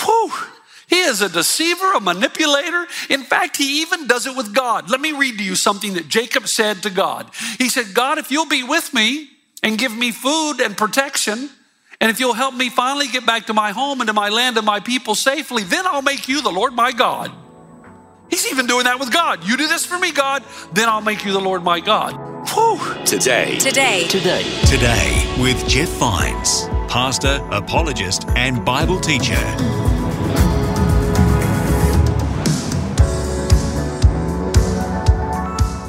Whew! He is a deceiver, a manipulator. In fact, he even does it with God. Let me read to you something that Jacob said to God. He said, God, if you'll be with me and give me food and protection, and if you'll help me finally get back to my home and to my land and my people safely, then I'll make you the Lord my God. He's even doing that with God. You do this for me, God, then I'll make you the Lord my God. Whew! Today. With Jeff Vines, pastor, apologist, and Bible teacher.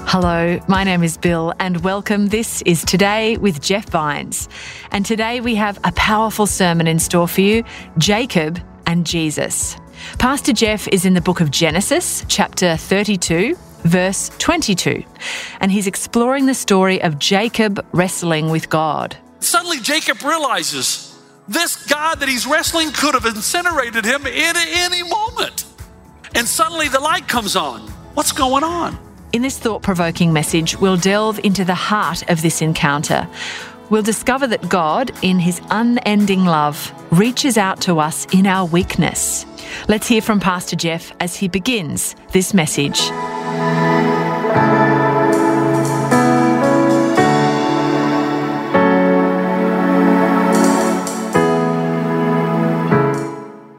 Hello, my name is Bill and welcome. This is Today with Jeff Vines. And today we have a powerful sermon in store for you, Jacob and Jesus. Pastor Jeff is in the book of Genesis, chapter 32, verse 22, and he's exploring the story of Jacob wrestling with God. Suddenly Jacob realizes this God that he's wrestling could have incinerated him in any moment. And suddenly the light comes on. What's going on? In this thought-provoking message, we'll delve into the heart of this encounter. We'll discover that God, in his unending love, reaches out to us in our weakness. Let's hear from Pastor Jeff as he begins this message.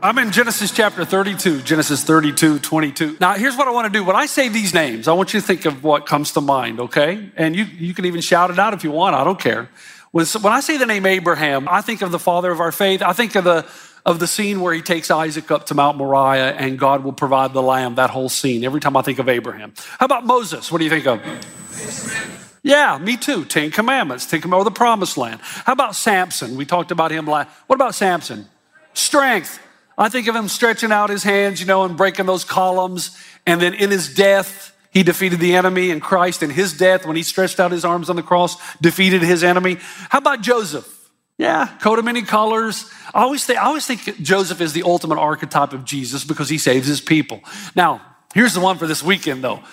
I'm in Genesis chapter 32, Genesis 32, 22. Now, here's what I want to do. When I say these names, I want you to think of what comes to mind, okay? And you can even shout it out if you want. I don't care. When I say the name Abraham, I think of the father of our faith. I think of the scene where he takes Isaac up to Mount Moriah and God will provide the lamb, that whole scene, every time I think of Abraham. How about Moses? What do you think of? Yeah, me too. 10 Commandments. 10 Commandments, the promised land. How about Samson? We talked about him last. What about Samson? Strength. I think of him stretching out his hands, and breaking those columns. And then in his death, he defeated the enemy. And Christ in his death, when he stretched out his arms on the cross, defeated his enemy. How about Joseph? Yeah, coat of many colors. I always think Joseph is the ultimate archetype of Jesus because he saves his people. Now, here's the one for this weekend, though.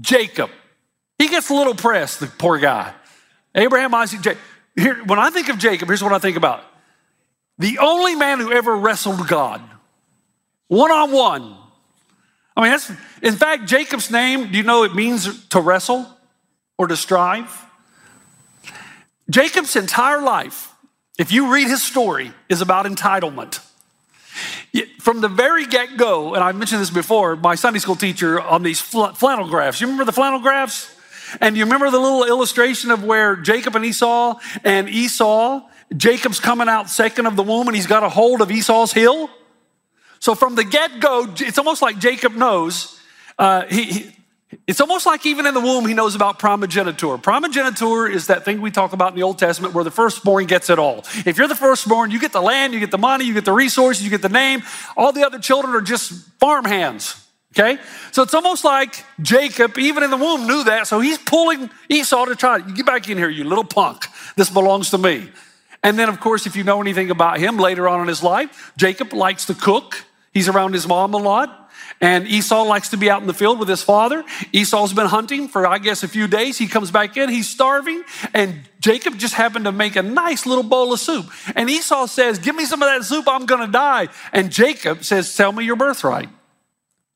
Jacob. He gets a little press, the poor guy. Abraham, Isaac, Jacob. When I think of Jacob, here's what I think about. The only man who ever wrestled God, one-on-one. I mean, in fact, Jacob's name, do you know it means to wrestle or to strive? Jacob's entire life, if you read his story, is about entitlement. From the very get-go, and I mentioned this before, my Sunday school teacher on these flannel graphs. You remember the flannel graphs? And you remember the little illustration of where Jacob and Esau... Jacob's coming out second of the womb and he's got a hold of Esau's heel. So from the get-go, it's almost like Jacob knows. It's almost like even in the womb, he knows about primogeniture. Primogeniture is that thing we talk about in the Old Testament where the firstborn gets it all. If you're the firstborn, you get the land, you get the money, you get the resources, you get the name. All the other children are just farmhands. Okay? So it's almost like Jacob, even in the womb, knew that. So he's pulling Esau to try to get back in here, you little punk. This belongs to me. And then, of course, if you know anything about him later on in his life, Jacob likes to cook. He's around his mom a lot. And Esau likes to be out in the field with his father. Esau's been hunting for, I guess, a few days. He comes back in. He's starving. And Jacob just happened to make a nice little bowl of soup. And Esau says, give me some of that soup. I'm going to die. And Jacob says, tell me your birthright.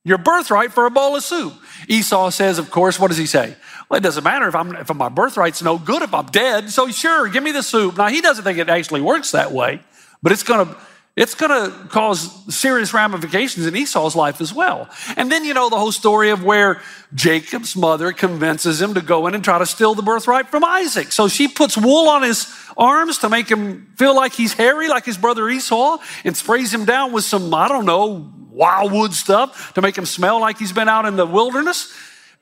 Your birthright for a bowl of soup. Esau says, of course, what does he say? Well, it doesn't matter if my birthright's no good, if I'm dead. So sure, give me the soup. Now, he doesn't think it actually works that way, but it's gonna cause serious ramifications in Esau's life as well. And then, the whole story of where Jacob's mother convinces him to go in and try to steal the birthright from Isaac. So she puts wool on his arms to make him feel like he's hairy, like his brother Esau, and sprays him down with some, wildwood stuff to make him smell like he's been out in the wilderness.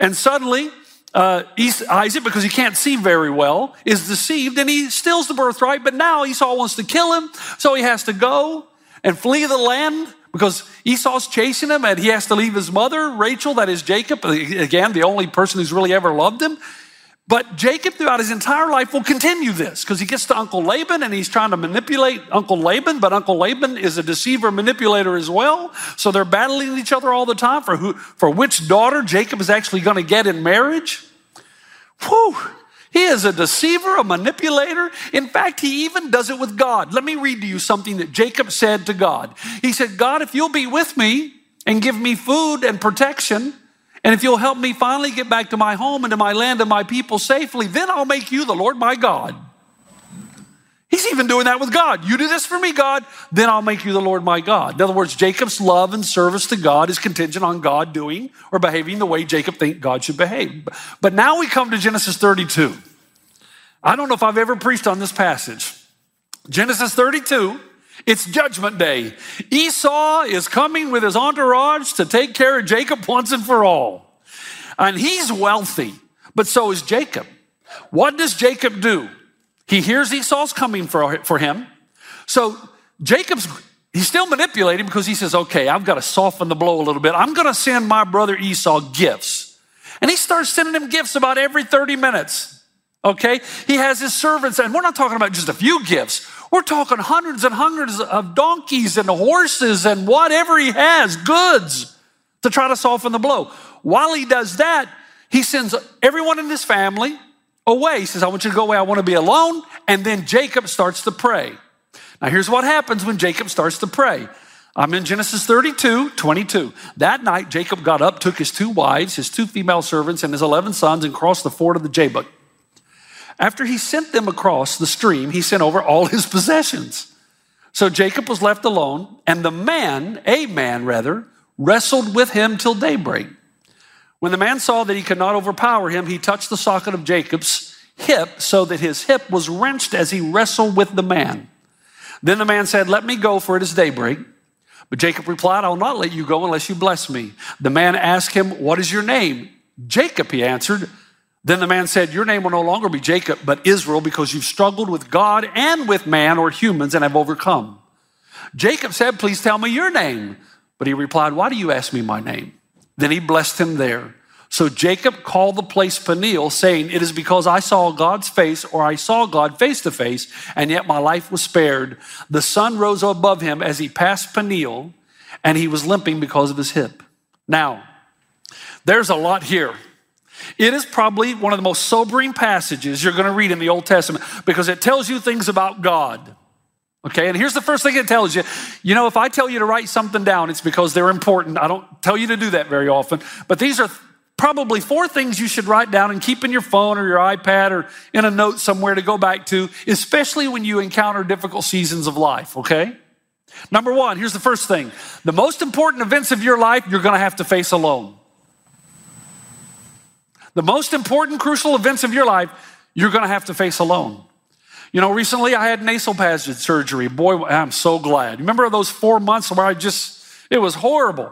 And suddenly, Isaac, because he can't see very well, is deceived and he steals the birthright. But now Esau wants to kill him, so he has to go and flee the land. because Esau's chasing him and he has to leave his mother, Rachel, that is Jacob, again, the only person who's really ever loved him. But Jacob throughout his entire life will continue this because he gets to Uncle Laban and he's trying to manipulate Uncle Laban, but Uncle Laban is a deceiver, manipulator as well. So they're battling each other all the time for which daughter Jacob is actually going to get in marriage. Whew. He is a deceiver, a manipulator. In fact, he even does it with God. Let me read to you something that Jacob said to God. He said, God, if you'll be with me and give me food and protection, and if you'll help me finally get back to my home and to my land and my people safely, then I'll make you the Lord my God. He's even doing that with God. You do this for me, God, then I'll make you the Lord my God. In other words, Jacob's love and service to God is contingent on God doing or behaving the way Jacob thinks God should behave. But now we come to Genesis 32. I don't know if I've ever preached on this passage. Genesis 32, it's judgment day. Esau is coming with his entourage to take care of Jacob once and for all. And he's wealthy, but so is Jacob. What does Jacob do? He hears Esau's coming for him. So he's still manipulating because he says, okay, I've got to soften the blow a little bit. I'm going to send my brother Esau gifts. And he starts sending him gifts about every 30 minutes. Okay? He has his servants, and we're not talking about just a few gifts. We're talking hundreds and hundreds of donkeys and horses and whatever he has, goods, to try to soften the blow. While he does that, he sends everyone in his family away. He says, I want you to go away. I want to be alone. And then Jacob starts to pray. Now, here's what happens when Jacob starts to pray. I'm in Genesis 32, 22. That night, Jacob got up, took his two wives, his two female servants, and his 11 sons, and crossed the ford of the Jabbok. After he sent them across the stream, he sent over all his possessions. So Jacob was left alone, and a man, wrestled with him till daybreak. When the man saw that he could not overpower him, he touched the socket of Jacob's hip so that his hip was wrenched as he wrestled with the man. Then the man said, let me go, for it is daybreak. But Jacob replied, I'll not let you go unless you bless me. The man asked him, what is your name? Jacob, he answered. Then the man said, your name will no longer be Jacob, but Israel, because you've struggled with God and with man or humans and have overcome. Jacob said, please tell me your name. But he replied, why do you ask me my name? Then he blessed him there. So Jacob called the place Peniel, saying, it is because I saw God's face, or I saw God face to face, and yet my life was spared. The sun rose above him as he passed Peniel, and he was limping because of his hip. Now, there's a lot here. It is probably one of the most sobering passages you're going to read in the Old Testament, because it tells you things about God. Okay, and here's the first thing it tells you. You know, if I tell you to write something down, it's because they're important. I don't tell you to do that very often. But these are probably four things you should write down and keep in your phone or your iPad or in a note somewhere to go back to, especially when you encounter difficult seasons of life, okay? Number one, here's the first thing. The most important events of your life, you're going to have to face alone. The most important, crucial events of your life, you're going to have to face alone. You know, recently I had nasal passage surgery. Boy, I'm so glad. Remember those 4 months where it was horrible.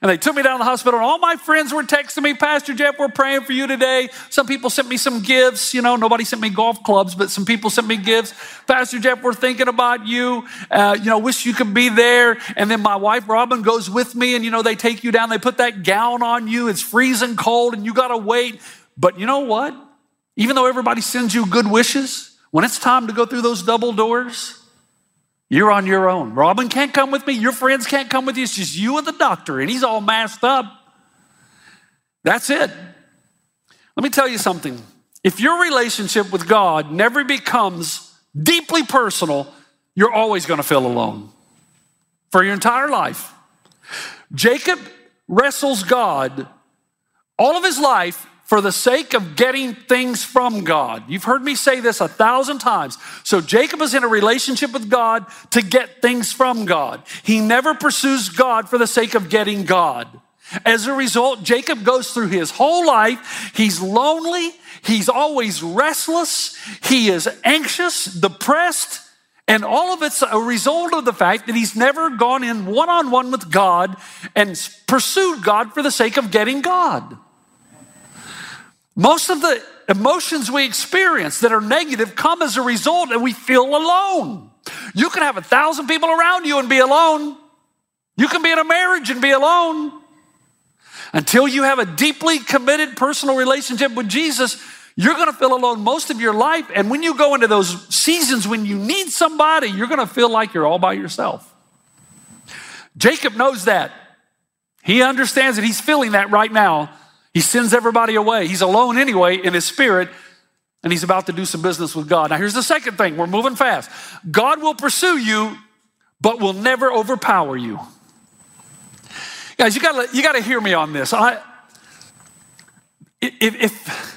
And they took me down to the hospital, and all my friends were texting me, Pastor Jeff, we're praying for you today. Some people sent me some gifts. You know, nobody sent me golf clubs, but some people sent me gifts. Pastor Jeff, we're thinking about you. Wish you could be there. And then my wife, Robin, goes with me, and, you know, they take you down. They put that gown on you. It's freezing cold, and you got to wait. But you know what? Even though everybody sends you good wishes, when it's time to go through those double doors, you're on your own. Robin can't come with me. Your friends can't come with you. It's just you and the doctor, and he's all masked up. That's it. Let me tell you something. If your relationship with God never becomes deeply personal, you're always going to feel alone for your entire life. Jacob wrestles God all of his life for the sake of getting things from God. You've heard me say this 1,000 times. So Jacob is in a relationship with God to get things from God. He never pursues God for the sake of getting God. As a result, Jacob goes through his whole life. He's lonely. He's always restless. He is anxious, depressed. And all of it's a result of the fact that he's never gone in one-on-one with God and pursued God for the sake of getting God. Most of the emotions we experience that are negative come as a result, and we feel alone. You can have 1,000 people around you and be alone. You can be in a marriage and be alone. Until you have a deeply committed personal relationship with Jesus, you're going to feel alone most of your life. And when you go into those seasons when you need somebody, you're going to feel like you're all by yourself. Jacob knows that. He understands it. He's feeling that right now. He sends everybody away. He's alone anyway in his spirit, and he's about to do some business with God. Now, here's the second thing. We're moving fast. God will pursue you, but will never overpower you. Guys, you got to hear me on this. If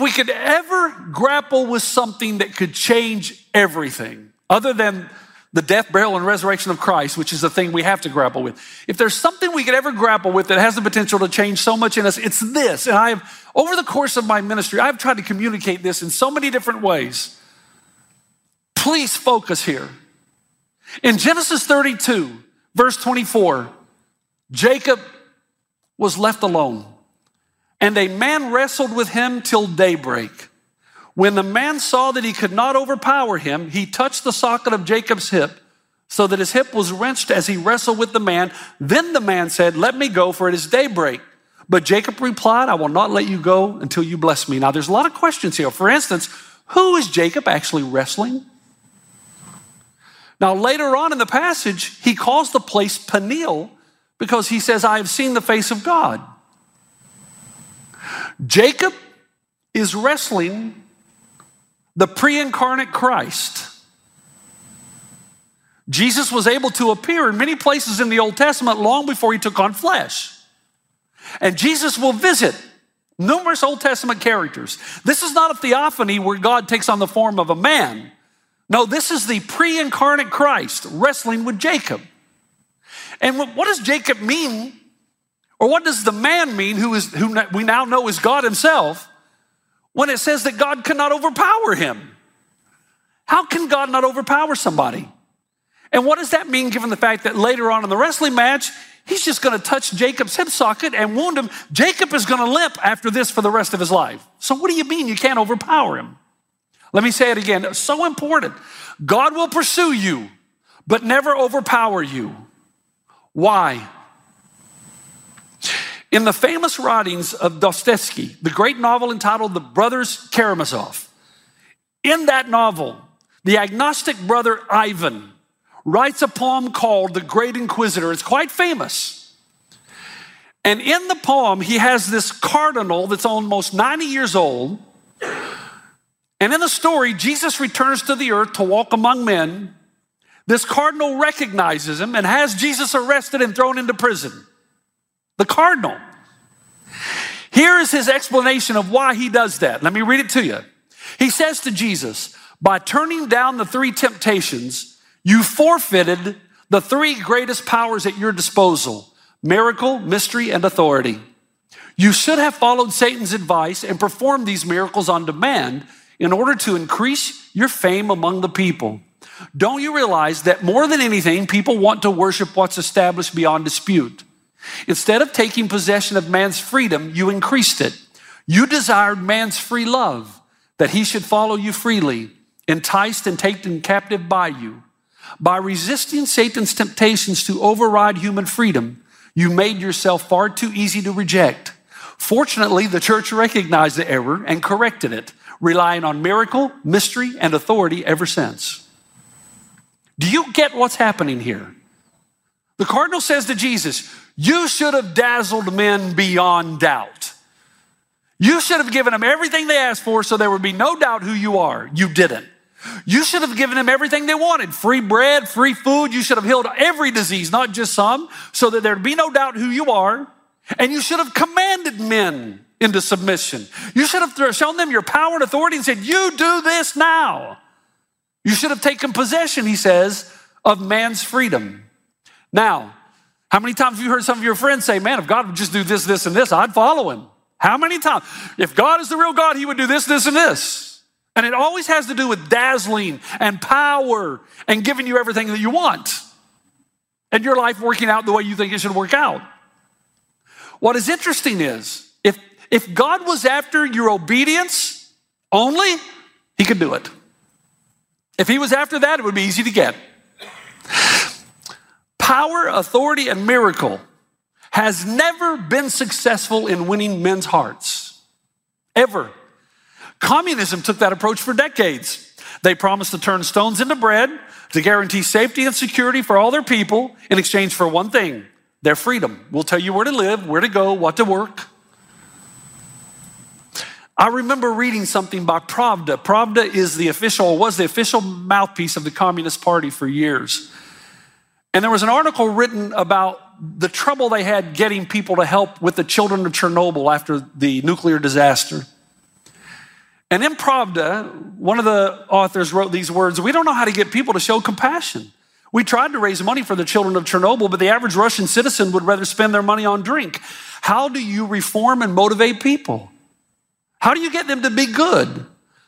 we could ever grapple with something that could change everything, other than the death, burial, and resurrection of Christ, which is the thing we have to grapple with. If there's something we could ever grapple with that has the potential to change so much in us, it's this. And I have, over the course of my ministry, I've tried to communicate this in so many different ways. Please focus here. In Genesis 32, verse 24, Jacob was left alone, and a man wrestled with him till daybreak. When the man saw that he could not overpower him, he touched the socket of Jacob's hip so that his hip was wrenched as he wrestled with the man. Then the man said, "Let me go, for it is daybreak." But Jacob replied, "I will not let you go until you bless me." Now, there's a lot of questions here. For instance, who is Jacob actually wrestling? Now, later on in the passage, he calls the place Peniel because he says, "I have seen the face of God." Jacob is wrestling the pre-incarnate Christ. Jesus was able to appear in many places in the Old Testament long before he took on flesh. And Jesus will visit numerous Old Testament characters. This is not a theophany where God takes on the form of a man. No, this is the pre-incarnate Christ wrestling with Jacob. And what does Jacob mean? Or what does the man mean who we now know is God himself? When it says that God cannot overpower him. How can God not overpower somebody? And what does that mean given the fact that later on in the wrestling match, he's just going to touch Jacob's hip socket and wound him. Jacob is going to limp after this for the rest of his life. So what do you mean you can't overpower him? Let me say it again. It's so important. God will pursue you, but never overpower you. Why? In the famous writings of Dostoevsky, the great novel entitled The Brothers Karamazov, in that novel, the agnostic brother Ivan writes a poem called The Great Inquisitor. It's quite famous. And in the poem, he has this cardinal that's almost 90 years old. And in the story, Jesus returns to the earth to walk among men. This cardinal recognizes him and has Jesus arrested and thrown into prison. The cardinal. Here is his explanation of why he does that. Let me read it to you. He says to Jesus, "By turning down the three temptations, you forfeited the three greatest powers at your disposal: miracle, mystery, and authority. You should have followed Satan's advice and performed these miracles on demand in order to increase your fame among the people. Don't you realize that more than anything, people want to worship what's established beyond dispute? Instead of taking possession of man's freedom, you increased it. You desired man's free love, that he should follow you freely, enticed and taken captive by you. By resisting Satan's temptations to override human freedom, you made yourself far too easy to reject. Fortunately, the church recognized the error and corrected it, relying on miracle, mystery, and authority ever since." Do you get what's happening here? The cardinal says to Jesus, "You should have dazzled men beyond doubt. You should have given them everything they asked for so there would be no doubt who you are. You didn't. You should have given them everything they wanted, free bread, free food. You should have healed every disease, not just some, so that there'd be no doubt who you are. And you should have commanded men into submission. You should have shown them your power and authority and said, you do this now. You should have taken possession," he says, "of man's freedom." Now, how many times have you heard some of your friends say, "Man, if God would just do this, this, and this, I'd follow him"? How many times? If God is the real God, he would do this, this, and this. And it always has to do with dazzling and power and giving you everything that you want and your life working out the way you think it should work out. What is interesting is, if God was after your obedience only, he could do it. If he was after that, it would be easy to get. power, authority, and miracle has never been successful in winning men's hearts. Ever. Communism took that approach for decades. They promised to turn stones into bread, to guarantee safety and security for all their people in exchange for one thing, their freedom. We'll tell you where to live, where to go, what to work. I remember reading something by Pravda. Pravda is the official, or was the official mouthpiece of the Communist Party for years. And there was an article written about the trouble they had getting people to help with the children of Chernobyl after the nuclear disaster. And in Pravda, one of the authors wrote these words: "We don't know how to get people to show compassion. We tried to raise money for the children of Chernobyl, but the average Russian citizen would rather spend their money on drink. How do you reform and motivate people? How do you get them to be good?"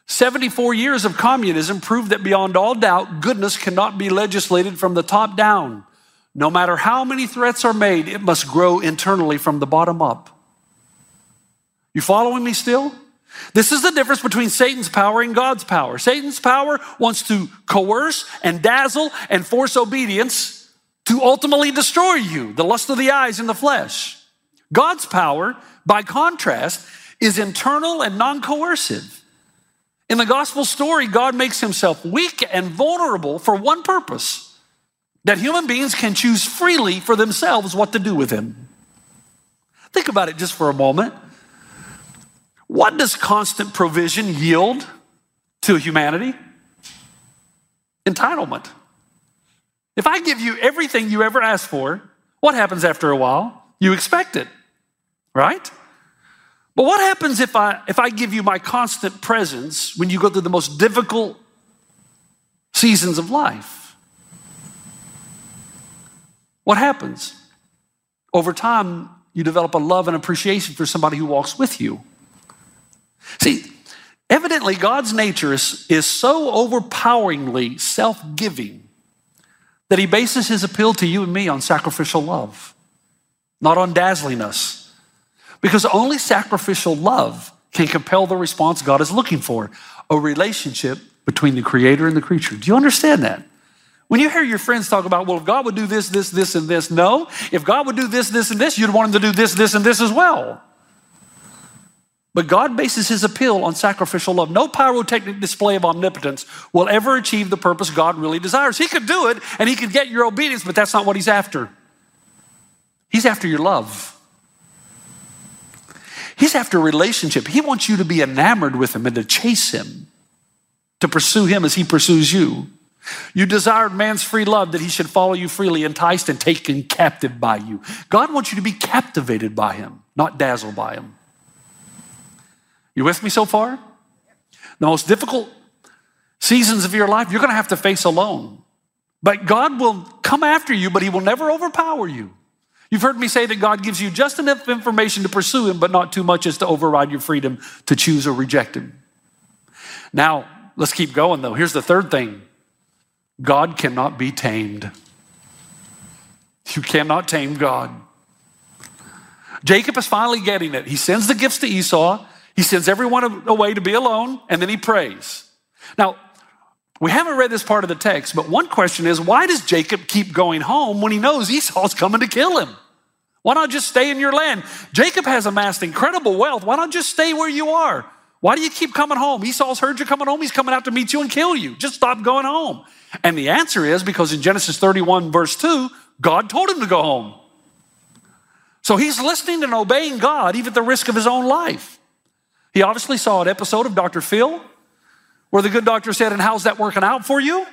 74 years of communism proved that beyond all doubt, goodness cannot be legislated from the top down. No matter how many threats are made, it must grow internally from the bottom up. You following me still? This is the difference between Satan's power and God's power. Satan's power wants to coerce and dazzle and force obedience to ultimately destroy you, the lust of the eyes and the flesh. God's power, by contrast, is internal and non-coercive. In the gospel story, God makes himself weak and vulnerable for one purpose, that human beings can choose freely for themselves what to do with him. Think about it just for a moment. What does constant provision yield to humanity? Entitlement. If I give you everything you ever asked for, what happens after a while? You expect it, right? But what happens if I give you my constant presence when you go through the most difficult seasons of life? What happens? Over time, you develop a love and appreciation for somebody who walks with you. See, evidently God's nature is so overpoweringly self-giving that he bases his appeal to you and me on sacrificial love, not on dazzling us. Because only sacrificial love can compel the response God is looking for, a relationship between the creator and the creature. Do you understand that? When you hear your friends talk about, well, if God would do this, this, this, and this, no. If God would do this, this, and this, you'd want him to do this, this, and this as well. But God bases his appeal on sacrificial love. No pyrotechnic display of omnipotence will ever achieve the purpose God really desires. He could do it, and he could get your obedience, but that's not what he's after. He's after your love. He's after a relationship. He wants you to be enamored with him and to chase him, to pursue him as he pursues you. You desired man's free love, that he should follow you freely, enticed and taken captive by you. God wants you to be captivated by him, not dazzled by him. You with me so far? The most difficult seasons of your life, you're going to have to face alone. But God will come after you, but he will never overpower you. You've heard me say that God gives you just enough information to pursue him, but not too much as to override your freedom to choose or reject him. Now, let's keep going though. Here's the third thing. God cannot be tamed. You cannot tame God. Jacob is finally getting it. He sends the gifts to Esau. He sends everyone away to be alone, and then he prays. Now, we haven't read this part of the text, but one question is, why does Jacob keep going home when he knows Esau's coming to kill him? Why not just stay in your land? Jacob has amassed incredible wealth. Why not just stay where you are? Why do you keep coming home? Esau's heard you're coming home. He's coming out to meet you and kill you. Just stop going home. And the answer is because in Genesis 31, verse 2, God told him to go home. So he's listening and obeying God, even at the risk of his own life. He obviously saw an episode of Dr. Phil where the good doctor said, "And how's that working out for you?"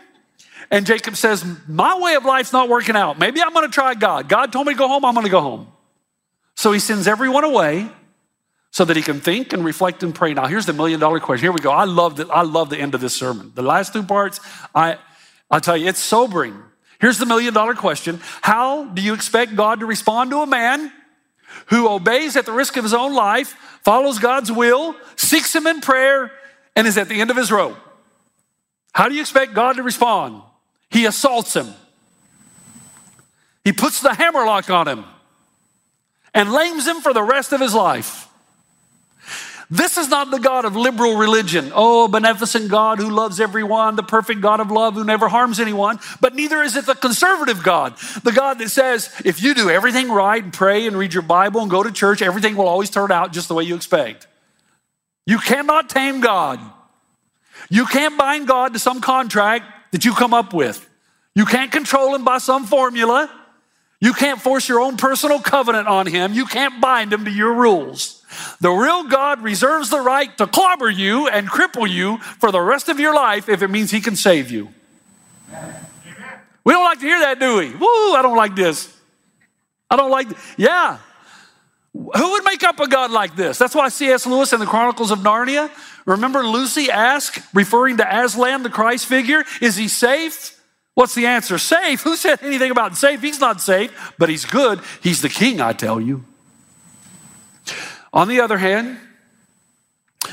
And Jacob says, "My way of life's not working out. Maybe I'm going to try God. God told me to go home. I'm going to go home." So he sends everyone away so that he can think and reflect and pray. Now, here's the million-dollar question. Here we go. I love the end of this sermon. The last two parts, I'll tell you, it's sobering. Here's the million-dollar question. How do you expect God to respond to a man who obeys at the risk of his own life, follows God's will, seeks him in prayer, and is at the end of his rope? How do you expect God to respond? He assaults him. He puts the hammerlock on him and lames him for the rest of his life. This is not the God of liberal religion. Oh, beneficent God who loves everyone, the perfect God of love who never harms anyone. But neither is it the conservative God, the God that says, if you do everything right and pray and read your Bible and go to church, everything will always turn out just the way you expect. You cannot tame God. You can't bind God to some contract that you come up with. You can't control him by some formula. You can't force your own personal covenant on him. You can't bind him to your rules. The real God reserves the right to clobber you and cripple you for the rest of your life if it means he can save you. Amen. We don't like to hear that, do we? Woo, I don't like this. I don't like this. Yeah. Who would make up a God like this? That's why C.S. Lewis in the Chronicles of Narnia, remember Lucy asked, referring to Aslan, the Christ figure, is he safe? What's the answer? Safe? Who said anything about safe? He's not safe, but he's good. He's the king, I tell you. On the other hand,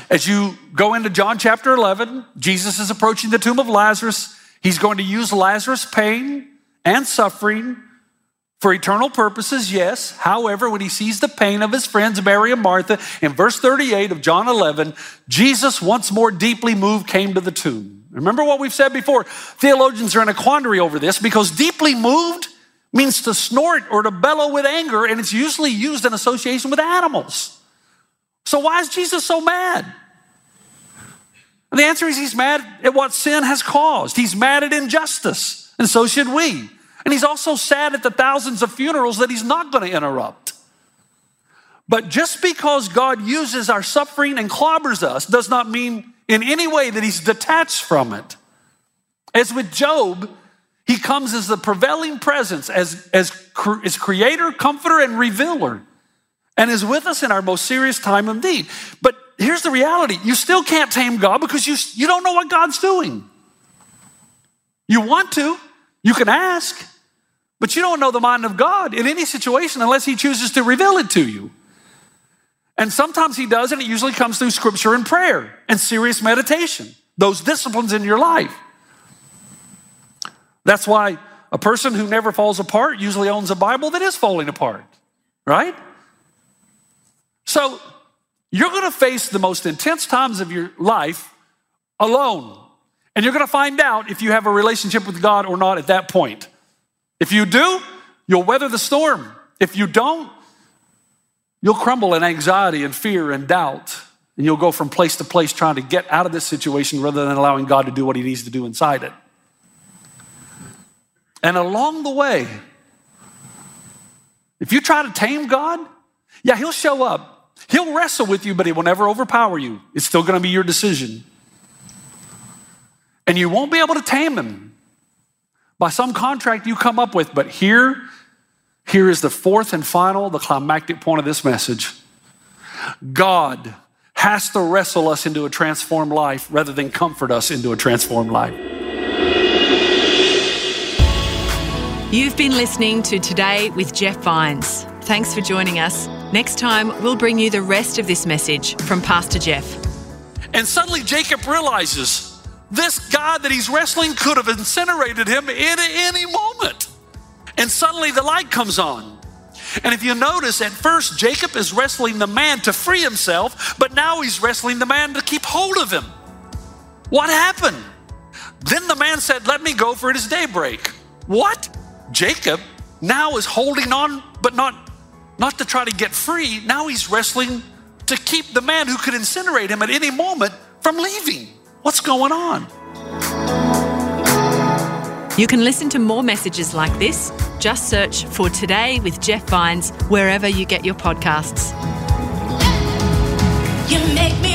as you go into John chapter 11, Jesus is approaching the tomb of Lazarus. He's going to use Lazarus' pain and suffering for eternal purposes, yes. However, when he sees the pain of his friends, Mary and Martha, in verse 38 of John 11, Jesus, once more deeply moved, came to the tomb. Remember what we've said before. Theologians are in a quandary over this because deeply moved means to snort or to bellow with anger, and it's usually used in association with animals. So why is Jesus so mad? And the answer is he's mad at what sin has caused. He's mad at injustice, and so should we. And he's also sad at the thousands of funerals that he's not going to interrupt. But just because God uses our suffering and clobbers us does not mean in any way that he's detached from it. As with Job, he comes as the prevailing presence, as creator, comforter, and revealer. And is with us in our most serious time of need. But here's the reality. You still can't tame God because you don't know what God's doing. You want to. You can ask. But you don't know the mind of God in any situation unless he chooses to reveal it to you. And sometimes he does, and it usually comes through scripture and prayer and serious meditation. Those disciplines in your life. That's why a person who never falls apart usually owns a Bible that is falling apart. Right? So you're going to face the most intense times of your life alone. And you're going to find out if you have a relationship with God or not at that point. If you do, you'll weather the storm. If you don't, you'll crumble in anxiety and fear and doubt. And you'll go from place to place trying to get out of this situation rather than allowing God to do what he needs to do inside it. And along the way, if you try to tame God, yeah, he'll show up. He'll wrestle with you, but he will never overpower you. It's still going to be your decision. And you won't be able to tame him by some contract you come up with. But here is the fourth and final, the climactic point of this message. God has to wrestle us into a transformed life rather than comfort us into a transformed life. You've been listening to Today with Jeff Vines. Thanks for joining us. Next time, we'll bring you the rest of this message from Pastor Jeff. And suddenly Jacob realizes this God that he's wrestling could have incinerated him in any moment. And suddenly the light comes on. And if you notice, at first, Jacob is wrestling the man to free himself, but now he's wrestling the man to keep hold of him. What happened? Then the man said, "Let me go, for it is daybreak." What? Jacob now is holding on, but not to try to get free. Now he's wrestling to keep the man who could incinerate him at any moment from leaving. What's going on? You can listen to more messages like this. Just search for Today with Jeff Vines wherever you get your podcasts. You make me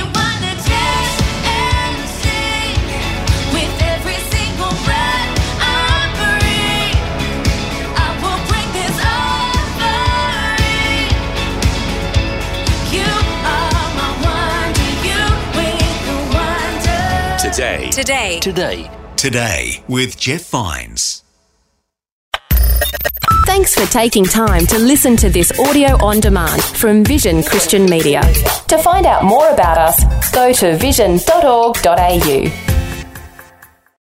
Today with Jeff Vines. Thanks for taking time to listen to this audio on demand from Vision Christian Media. To find out more about us, go to vision.org.au.